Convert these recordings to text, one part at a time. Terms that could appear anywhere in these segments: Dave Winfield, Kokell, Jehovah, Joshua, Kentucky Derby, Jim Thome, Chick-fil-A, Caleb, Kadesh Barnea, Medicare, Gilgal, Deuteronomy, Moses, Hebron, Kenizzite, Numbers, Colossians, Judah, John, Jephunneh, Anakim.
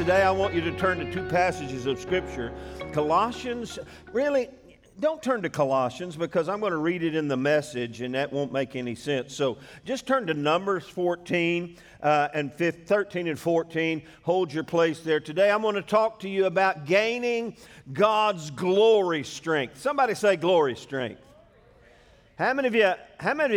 today I want you to turn to two passages of Scripture. Colossians, really, don't turn to Colossians because I'm going to read it in the Message and that won't make any sense. So just turn to Numbers 14 and 13 and 14. Hold your place there. Today I'm going to talk to you about gaining God's glory strength. Somebody say glory strength. How many of you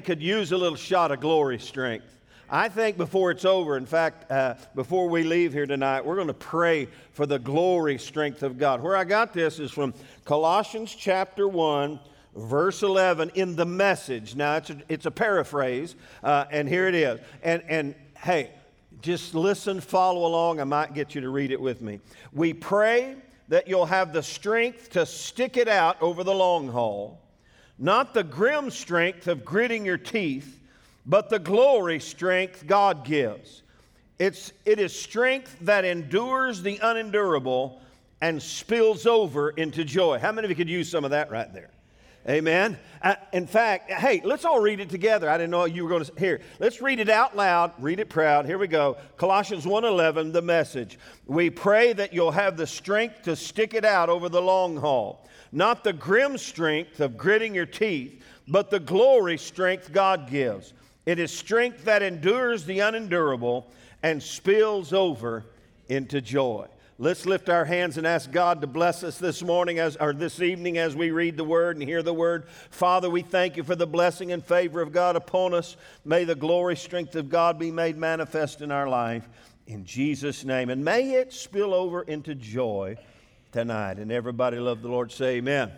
could use a little shot of glory strength? I think before it's over, in fact, before we leave here tonight, we're going to pray for the glory strength of God. Where I got this is from Colossians chapter 1, verse 11, in the Message. Now, it's a paraphrase, and here it is. And hey, just listen, follow along. I might get you to read it with me. We pray that you'll have the strength to stick it out over the long haul, not the grim strength of gritting your teeth, but the glory strength God gives. It is strength that endures the unendurable and spills over into joy. How many of you could use some of that right there? Amen. In fact, hey, let's all read it together. I didn't know you were going to hear. Let's read it out loud. Read it proud. Here we go. Colossians 1:11, the Message. We pray that you'll have the strength to stick it out over the long haul, not the grim strength of gritting your teeth, but the glory strength God gives. It is strength that endures the unendurable and spills over into joy. Let's lift our hands and ask God to bless us this evening as we read the Word and hear the Word. Father, we thank you for the blessing and favor of God upon us. May the glory strength of God be made manifest in our life in Jesus' name. And may it spill over into joy tonight. And everybody love the Lord. Say amen.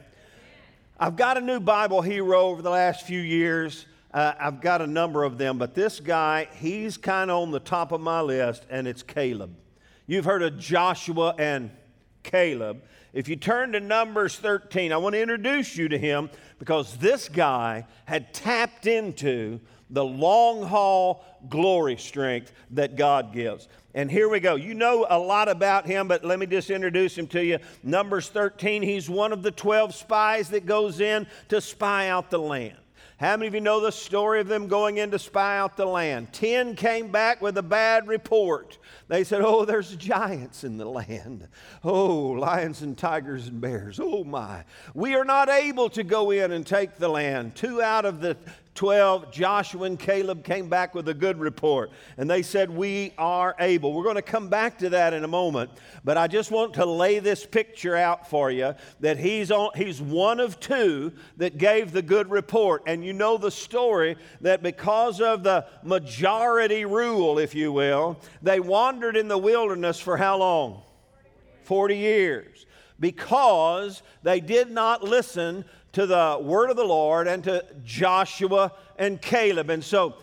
I've got a new Bible hero over the last few years. I've got a number of them, but this guy, he's kind of on the top of my list, and it's Caleb. You've heard of Joshua and Caleb. If you turn to Numbers 13, I want to introduce you to him because this guy had tapped into the long-haul glory strength that God gives. And here we go. You know a lot about him, but let me just introduce him to you. Numbers 13, he's one of the 12 spies that goes in to spy out the land. How many of you know the story of them going in to spy out the land? 10 came back with a bad report. They said, oh, there's giants in the land. Oh, lions and tigers and bears. Oh, my. We are not able to go in and take the land. 2 out of the 12, Joshua and Caleb, came back with a good report. And they said, we are able. We're going to come back to that in a moment. But I just want to lay this picture out for you that he's one of 2 that gave the good report. And you know the story that because of the majority rule, if you will, they wandered in the wilderness for how long? 40 years. Because they did not listen to the word of the Lord and to Joshua and Caleb. And so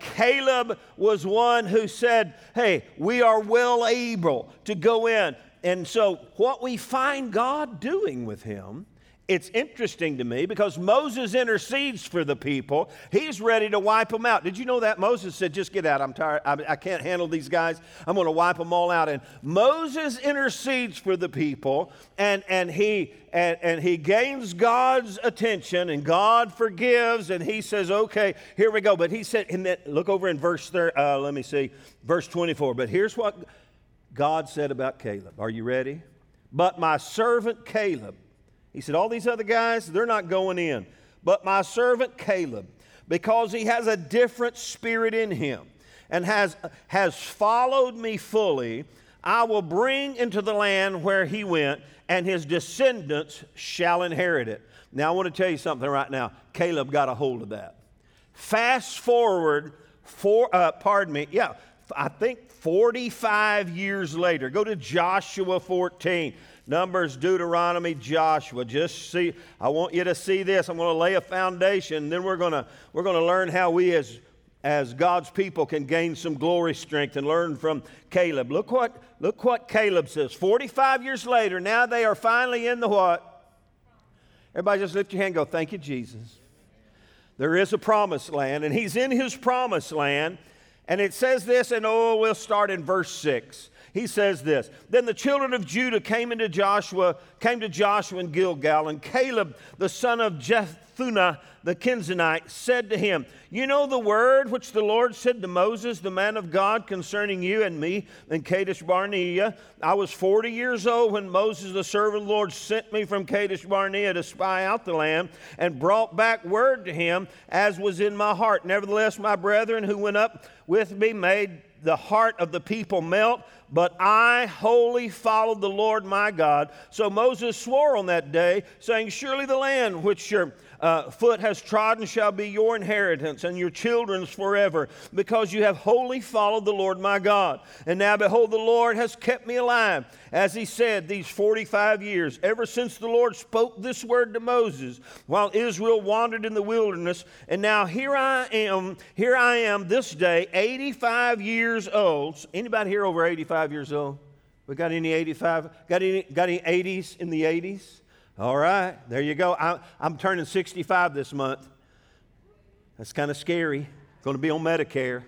Caleb was one who said, hey, we are well able to go in. And so what we find God doing with him, it's interesting to me because Moses intercedes for the people. He's ready to wipe them out. Did you know that? Moses said, just get out. I'm tired. I can't handle these guys. I'm going to wipe them all out. And Moses intercedes for the people, and he gains God's attention, and God forgives, and he says, okay, here we go. But he said, and then, look over in verse 24. But here's what God said about Caleb. Are you ready? But my servant Caleb. He said, all these other guys, they're not going in. But my servant Caleb, because he has a different spirit in him and has followed me fully, I will bring into the land where he went, and his descendants shall inherit it. Now, I want to tell you something right now. Caleb got a hold of that. Fast forward 45 years later. Go to Joshua 14. Numbers, Deuteronomy, Joshua. Just see, I want you to see this. I'm going to lay a foundation. Then we're going to learn how we as God's people can gain some glory strength and learn from Caleb. Look what Caleb says. 45 years later, now they are finally in the what? Everybody just lift your hand and go, thank you, Jesus. There is a promised land, and he's in his promised land. And it says this, and we'll start in verse 6. He says this, "Then the children of Judah came to Joshua in Gilgal, and Caleb, the son of Jephunneh, the Kenizzite, said to him, 'You know the word which the Lord said to Moses, the man of God, concerning you and me in Kadesh Barnea. I was 40 years old when Moses, the servant of the Lord, sent me from Kadesh Barnea to spy out the land, and brought back word to him as was in my heart. Nevertheless, my brethren who went up with me made the heart of the people melt, but I wholly followed the Lord my God. So Moses swore on that day, saying, surely the land which your foot has trodden shall be your inheritance and your children's forever, because you have wholly followed the Lord my God. And now behold, the Lord has kept me alive, as he said, these 45 years, ever since the Lord spoke this word to Moses, while Israel wandered in the wilderness. And now here I am this day, 85 years old. Anybody here over 85 years old? We got any 85? Got any 80s in the 80s? All right, there you go. I'm turning 65 this month. That's kind of scary. Going to be on Medicare.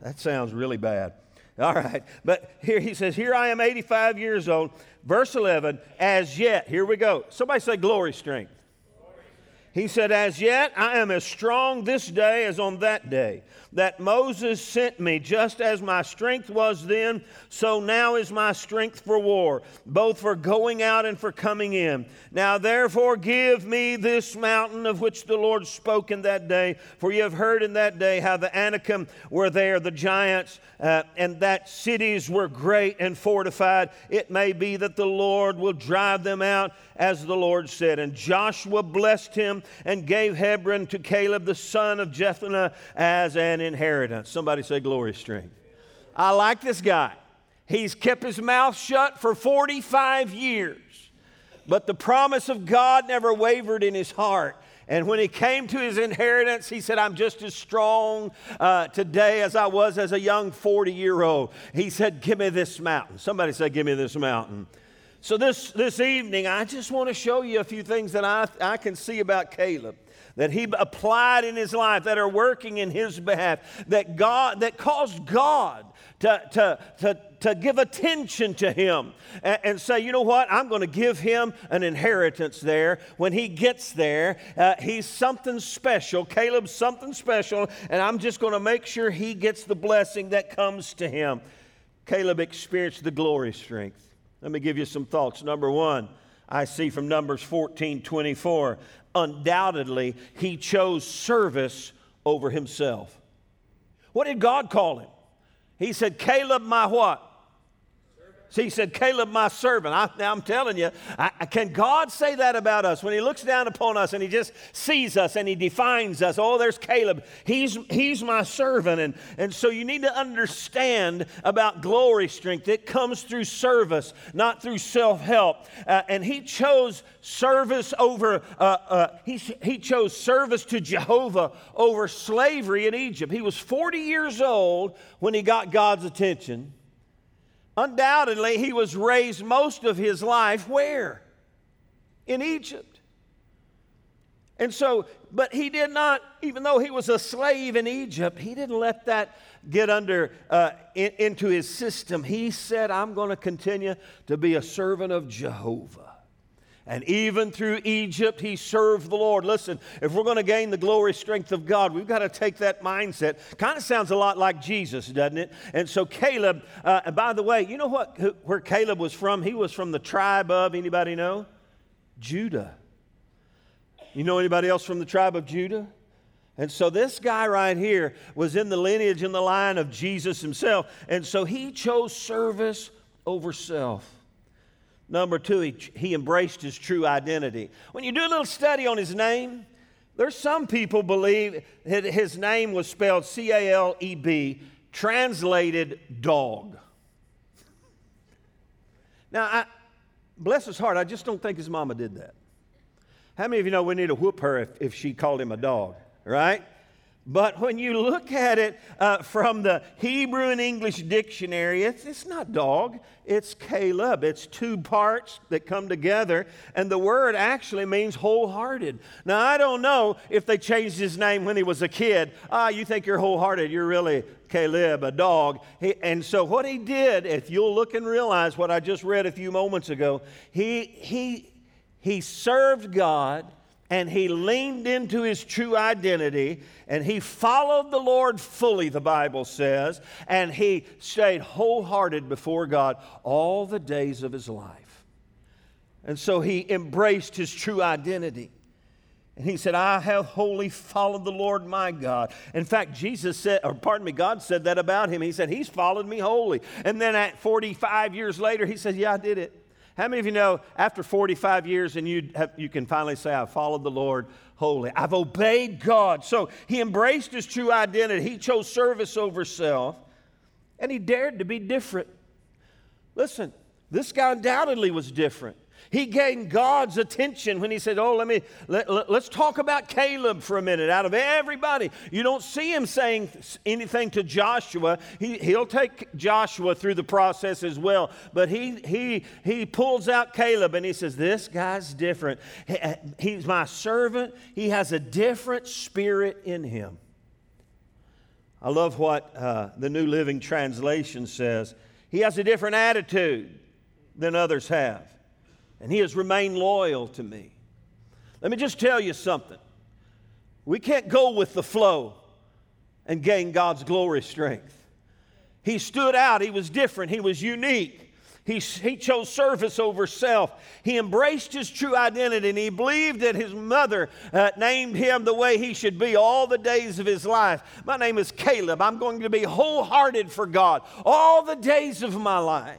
That sounds really bad. All right, but here he says, here I am 85 years old. Verse 11, as yet, here we go. Somebody say glory strength. He said, as yet I am as strong this day as on that day that Moses sent me, just as my strength was then, so now is my strength for war, both for going out and for coming in. Now therefore give me this mountain of which the Lord spoke in that day, for you have heard in that day how the Anakim were there, the giants, and that cities were great and fortified. It may be that the Lord will drive them out, as the Lord said. And Joshua blessed him and gave Hebron to Caleb the son of Jephunneh as an inheritance." Somebody say glory strength. I like this guy. He's kept his mouth shut for 45 years, but the promise of God never wavered in his heart. And when he came to his inheritance, he said, I'm just as strong today as I was as a young 40-year-old. He said, give me this mountain. Somebody say, give me this mountain. So this evening, I just want to show you a few things that I can see about Caleb, that he applied in his life, that are working in his behalf, that caused God to give attention to him and say, you know what, I'm going to give him an inheritance there. When he gets there, he's something special. Caleb's something special, and I'm just going to make sure he gets the blessing that comes to him. Caleb experienced the glory strength. Let me give you some thoughts. Number one, I see from Numbers 14:24, undoubtedly he chose service over himself. What did God call him? He said, Caleb, my what? So he said, Caleb, my servant. Now I'm telling you, can God say that about us? When he looks down upon us and he just sees us and he defines us, oh, there's Caleb. He's my servant. And so you need to understand about glory strength. It comes through service, not through self-help. And he chose service over, he chose service to Jehovah over slavery in Egypt. He was 40 years old when he got God's attention. Undoubtedly, he was raised most of his life where? In Egypt. And so, but he did not, even though he was a slave in Egypt, he didn't let that get under into his system. He said, I'm going to continue to be a servant of Jehovah. And even through Egypt, he served the Lord. Listen, if we're going to gain the glory strength of God, we've got to take that mindset. Kind of sounds a lot like Jesus, doesn't it? And so Caleb, and by the way, you know what? Where Caleb was from? He was from the tribe of, anybody know? Judah. You know anybody else from the tribe of Judah? And so this guy right here was in the lineage and the line of Jesus himself. And so he chose service over self. Number two, he embraced his true identity. When you do a little study on his name, there's some people believe that his name was spelled C-A-L-E-B, translated dog. Now, bless his heart, I just don't think his mama did that. How many of you know we need to whoop her if she called him a dog, right? But when you look at it from the Hebrew and English dictionary, it's not dog, it's Caleb. It's two parts that come together, and the word actually means wholehearted. Now, I don't know if they changed his name when he was a kid. You think you're wholehearted, you're really Caleb, a dog. And so what he did, if you'll look and realize what I just read a few moments ago, he served God, and he leaned into his true identity, and he followed the Lord fully, the Bible says, and he stayed wholehearted before God all the days of his life. And so he embraced his true identity. And he said, I have wholly followed the Lord my God. In fact, God said that about him. He said, he's followed me wholly. And then at 45 years later, he said, yeah, I did it. How many of you know after 45 years and you can finally say, I've followed the Lord wholly. I've obeyed God. So he embraced his true identity. He chose service over self, and he dared to be different. Listen, this guy undoubtedly was different. He gained God's attention when he said, let's talk about Caleb for a minute out of everybody. You don't see him saying anything to Joshua. He'll take Joshua through the process as well. But he pulls out Caleb and he says, this guy's different. He's my servant. He has a different spirit in him. I love what the New Living Translation says. He has a different attitude than others have, and he has remained loyal to me. Let me just tell you something. We can't go with the flow and gain God's glory strength. He stood out. He was different. He was unique. He chose service over self. He embraced his true identity, and he believed that his mother named him the way he should be all the days of his life. My name is Caleb. I'm going to be wholehearted for God all the days of my life.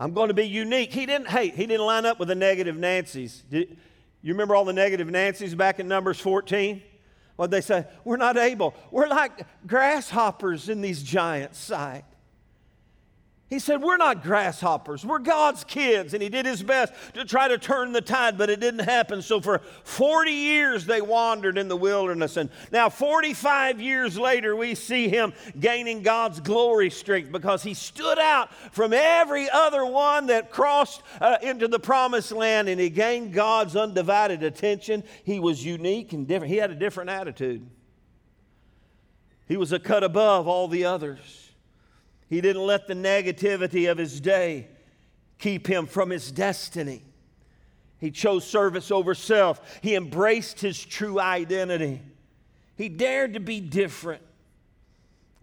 I'm going to be unique. He didn't line up with the negative Nancys. You remember all the negative Nancys back in Numbers 14? What they say, we're not able. We're like grasshoppers in these giants' sight. He said, we're not grasshoppers. We're God's kids. And he did his best to try to turn the tide, but it didn't happen. So for 40 years, they wandered in the wilderness. And now 45 years later, we see him gaining God's glory strength because he stood out from every other one that crossed into the promised land, and he gained God's undivided attention. He was unique and different. He had a different attitude. He was a cut above all the others. He didn't let the negativity of his day keep him from his destiny. He chose service over self. He embraced his true identity. He dared to be different.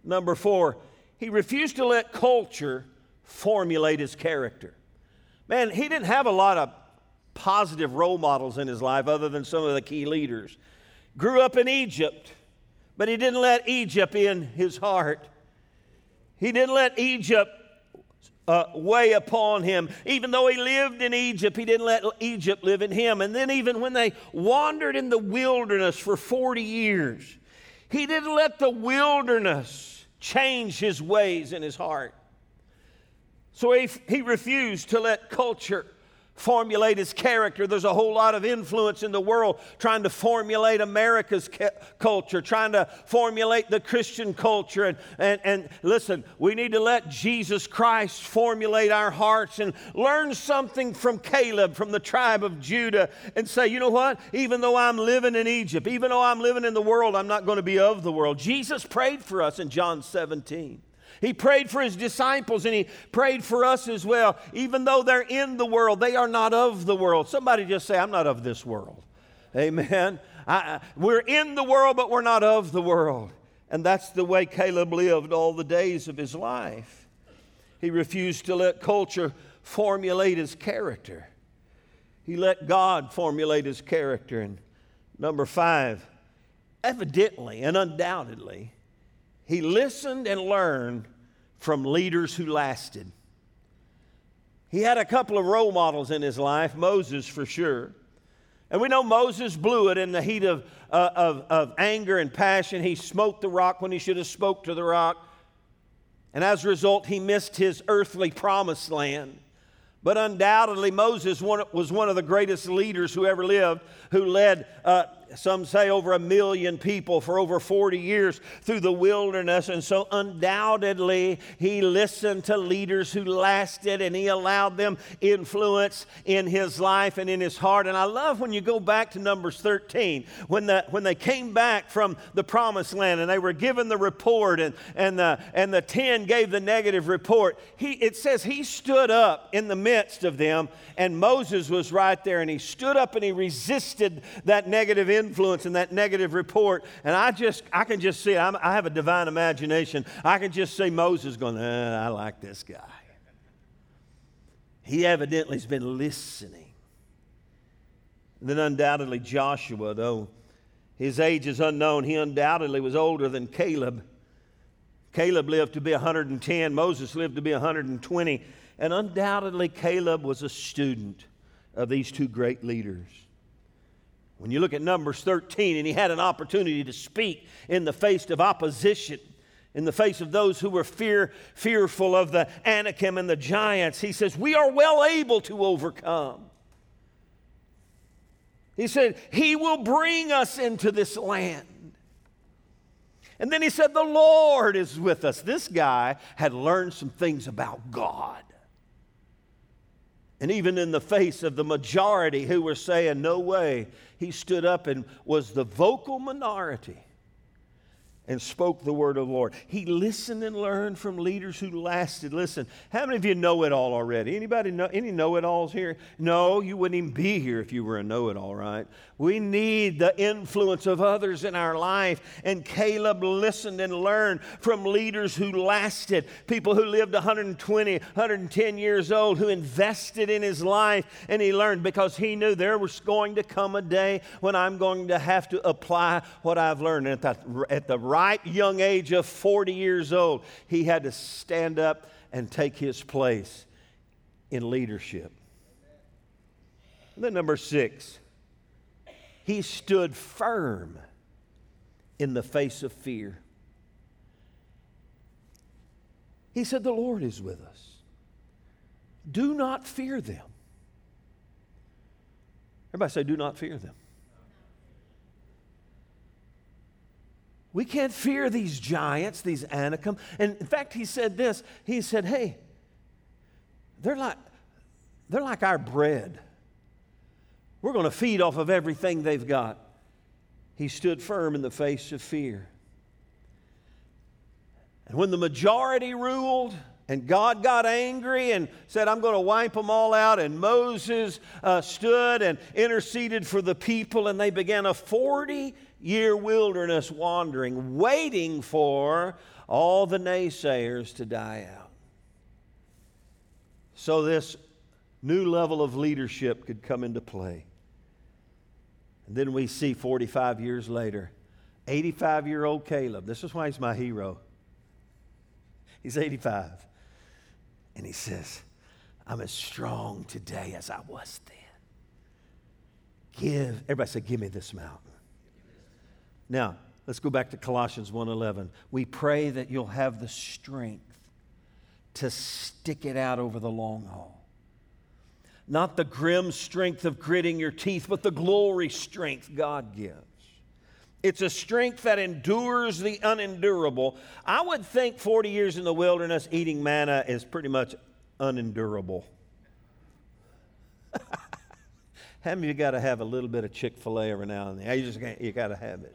Number 4, he refused to let culture formulate his character. Man, he didn't have a lot of positive role models in his life other than some of the key leaders. Grew up in Egypt, but he didn't let Egypt in his heart. He didn't let Egypt weigh upon him. Even though he lived in Egypt, he didn't let Egypt live in him. And then even when they wandered in the wilderness for 40 years, he didn't let the wilderness change his ways in his heart. So he refused to let culture formulate his character. There's a whole lot of influence in the world trying to formulate America's culture, trying to formulate the Christian culture. And listen, we need to let Jesus Christ formulate our hearts and learn something from Caleb, from the tribe of Judah, and say, you know what? Even though I'm living in Egypt, even though I'm living in the world, I'm not going to be of the world. Jesus prayed for us in John 17. He prayed for his disciples, and he prayed for us as well. Even though they're in the world, they are not of the world. Somebody just say, I'm not of this world. Amen. We're in the world, but we're not of the world. And that's the way Caleb lived all the days of his life. He refused to let culture formulate his character. He let God formulate his character. And number 5, evidently and undoubtedly, he listened and learned from leaders who lasted. He had a couple of role models in his life, Moses for sure. And we know Moses blew it in the heat of anger and passion. He smote the rock when he should have spoke to the rock. And as a result, he missed his earthly promised land. But undoubtedly, Moses was one of the greatest leaders who ever lived, who led some say over 1 million people for over 40 years through the wilderness. And so undoubtedly, he listened to leaders who lasted, and he allowed them influence in his life and in his heart. And I love when you go back to Numbers 13, when they came back from the promised land and they were given the report, and the 10 gave the negative report. It says he stood up in the midst of them, and Moses was right there, and he stood up and he resisted that negative influence and that negative report. And I can just see, I have a divine imagination. I can just see Moses going, I like this guy. He evidently has been listening. And then undoubtedly Joshua, though his age is unknown, he undoubtedly was older than Caleb. Caleb lived to be 110. Moses lived to be 120. And undoubtedly Caleb was a student of these two great leaders. When you look at Numbers 13, and he had an opportunity to speak in the face of opposition, in the face of those who were fearful of the Anakim and the giants, he says, we are well able to overcome. He said, he will bring us into this land. And then he said, the Lord is with us. This guy had learned some things about God. And even in the face of the majority who were saying, no way, he stood up and was the vocal minority and spoke the word of the Lord. He listened and learned from leaders who lasted. Listen, how many of you know it all already? Anybody know any know-it-alls here? No, you wouldn't even be here if you were a know-it-all, right? We need the influence of others in our life. And Caleb listened and learned from leaders who lasted, people who lived 120, 110 years old, who invested in his life, and he learned because he knew there was going to come a day when I'm going to have to apply what I've learned. And at the right young age of 40 years old, he had to stand up and take his place in leadership. And then number 6. He stood firm in the face of fear. He said, the Lord is with us. Do not fear them. Everybody say, do not fear them. We can't fear these giants, these Anakim. And in fact, he said this. He said, hey, they're like our bread. We're going to feed off of everything they've got. He stood firm in the face of fear. And when the majority ruled and God got angry and said, I'm going to wipe them all out, and Moses stood and interceded for the people, and they began a 40-year wilderness wandering, waiting for all the naysayers to die out. So this new level of leadership could come into play. And then we see 45 years later, 85-year-old Caleb. This is why he's my hero. He's 85. And he says, I'm as strong today as I was then. Everybody say, give me this mountain. Now, let's go back to Colossians 1:11. We pray that you'll have the strength to stick it out over the long haul. Not the grim strength of gritting your teeth, but the glory strength God gives. It's a strength that endures the unendurable. I would think 40 years in the wilderness eating manna is pretty much unendurable. How many of you got to have a little bit of Chick-fil-A every now and then? You got to have it.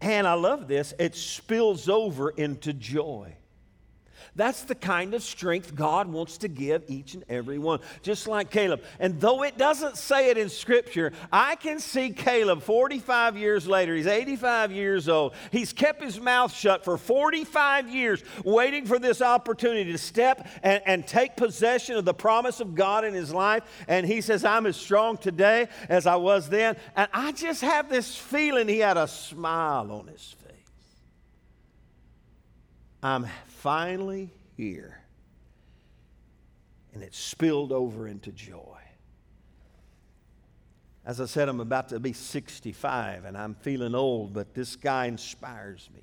And I love this. It spills over into joy. That's the kind of strength God wants to give each and every one, just like Caleb. And though it doesn't say it in Scripture, I can see Caleb 45 years later. He's 85 years old. He's kept his mouth shut for 45 years, waiting for this opportunity to step and take possession of the promise of God in his life. And he says, I'm as strong today as I was then. And I just have this feeling he had a smile on his face. I'm finally here. And it spilled over into joy. As I said, I'm about to be 65 and I'm feeling old, but this guy inspires me.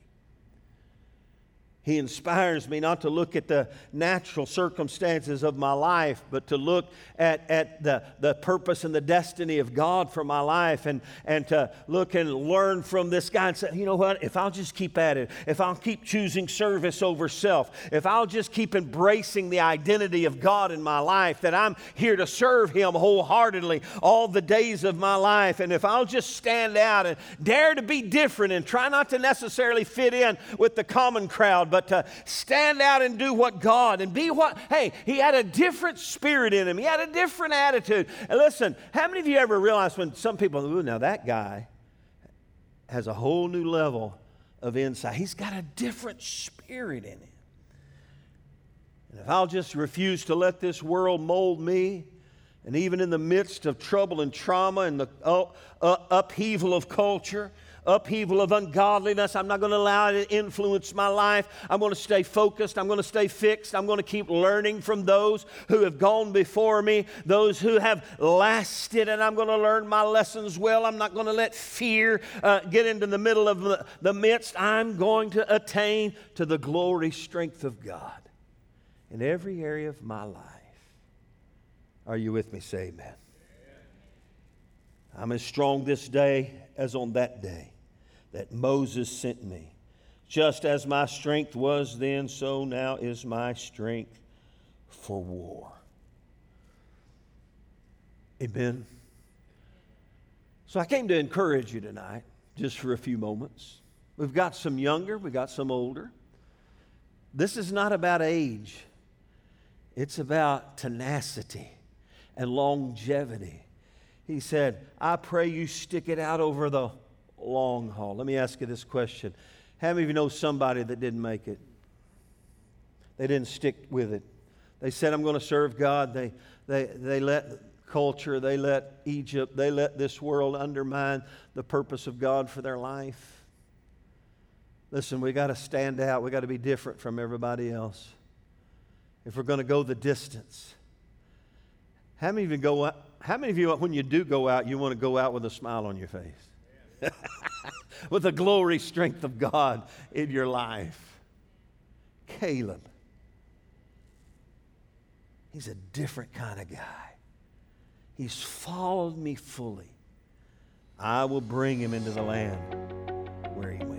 He inspires me not to look at the natural circumstances of my life, but to look at the purpose and the destiny of God for my life, and to look and learn from this guy and say, you know what, if I'll just keep at it, if I'll keep choosing service over self, if I'll just keep embracing the identity of God in my life, that I'm here to serve Him wholeheartedly all the days of my life, and if I'll just stand out and dare to be different and try not to necessarily fit in with the common crowd, but to stand out and do what God and be what, hey, he had a different spirit in him. He had a different attitude. And listen, how many of you ever realize when some people, ooh, now that guy has a whole new level of insight. He's got a different spirit in him. And if I'll just refuse to let this world mold me, and even in the midst of trouble and trauma and the upheaval of culture, upheaval of ungodliness, I'm not going to allow it to influence my life. I'm going to stay focused. I'm going to stay fixed. I'm going to keep learning from those who have gone before me, those who have lasted, and I'm going to learn my lessons well. I'm not going to let fear get into the middle of the midst. I'm going to attain to the glory strength of God in every area of my life. Are you with me? Say amen. I'm as strong this day as on that day that Moses sent me. Just as my strength was then, so now is my strength for war. Amen. So I came to encourage you tonight, just for a few moments. We've got some younger, we've got some older. This is not about age. It's about tenacity and longevity. He said, I pray you stick it out over the long haul. Let me ask you this question. How many of you know somebody that didn't make it? They didn't stick with it. They said, I'm going to serve God. They let culture, they let Egypt, they let this world undermine the purpose of God for their life. Listen, we got to stand out. We got to be different from everybody else. If we're going to go the distance. How many of you go up? How many of you, when you do go out, you want to go out with a smile on your face? With the glory strength of God in your life. Caleb. He's a different kind of guy. He's followed me fully. I will bring him into the land where he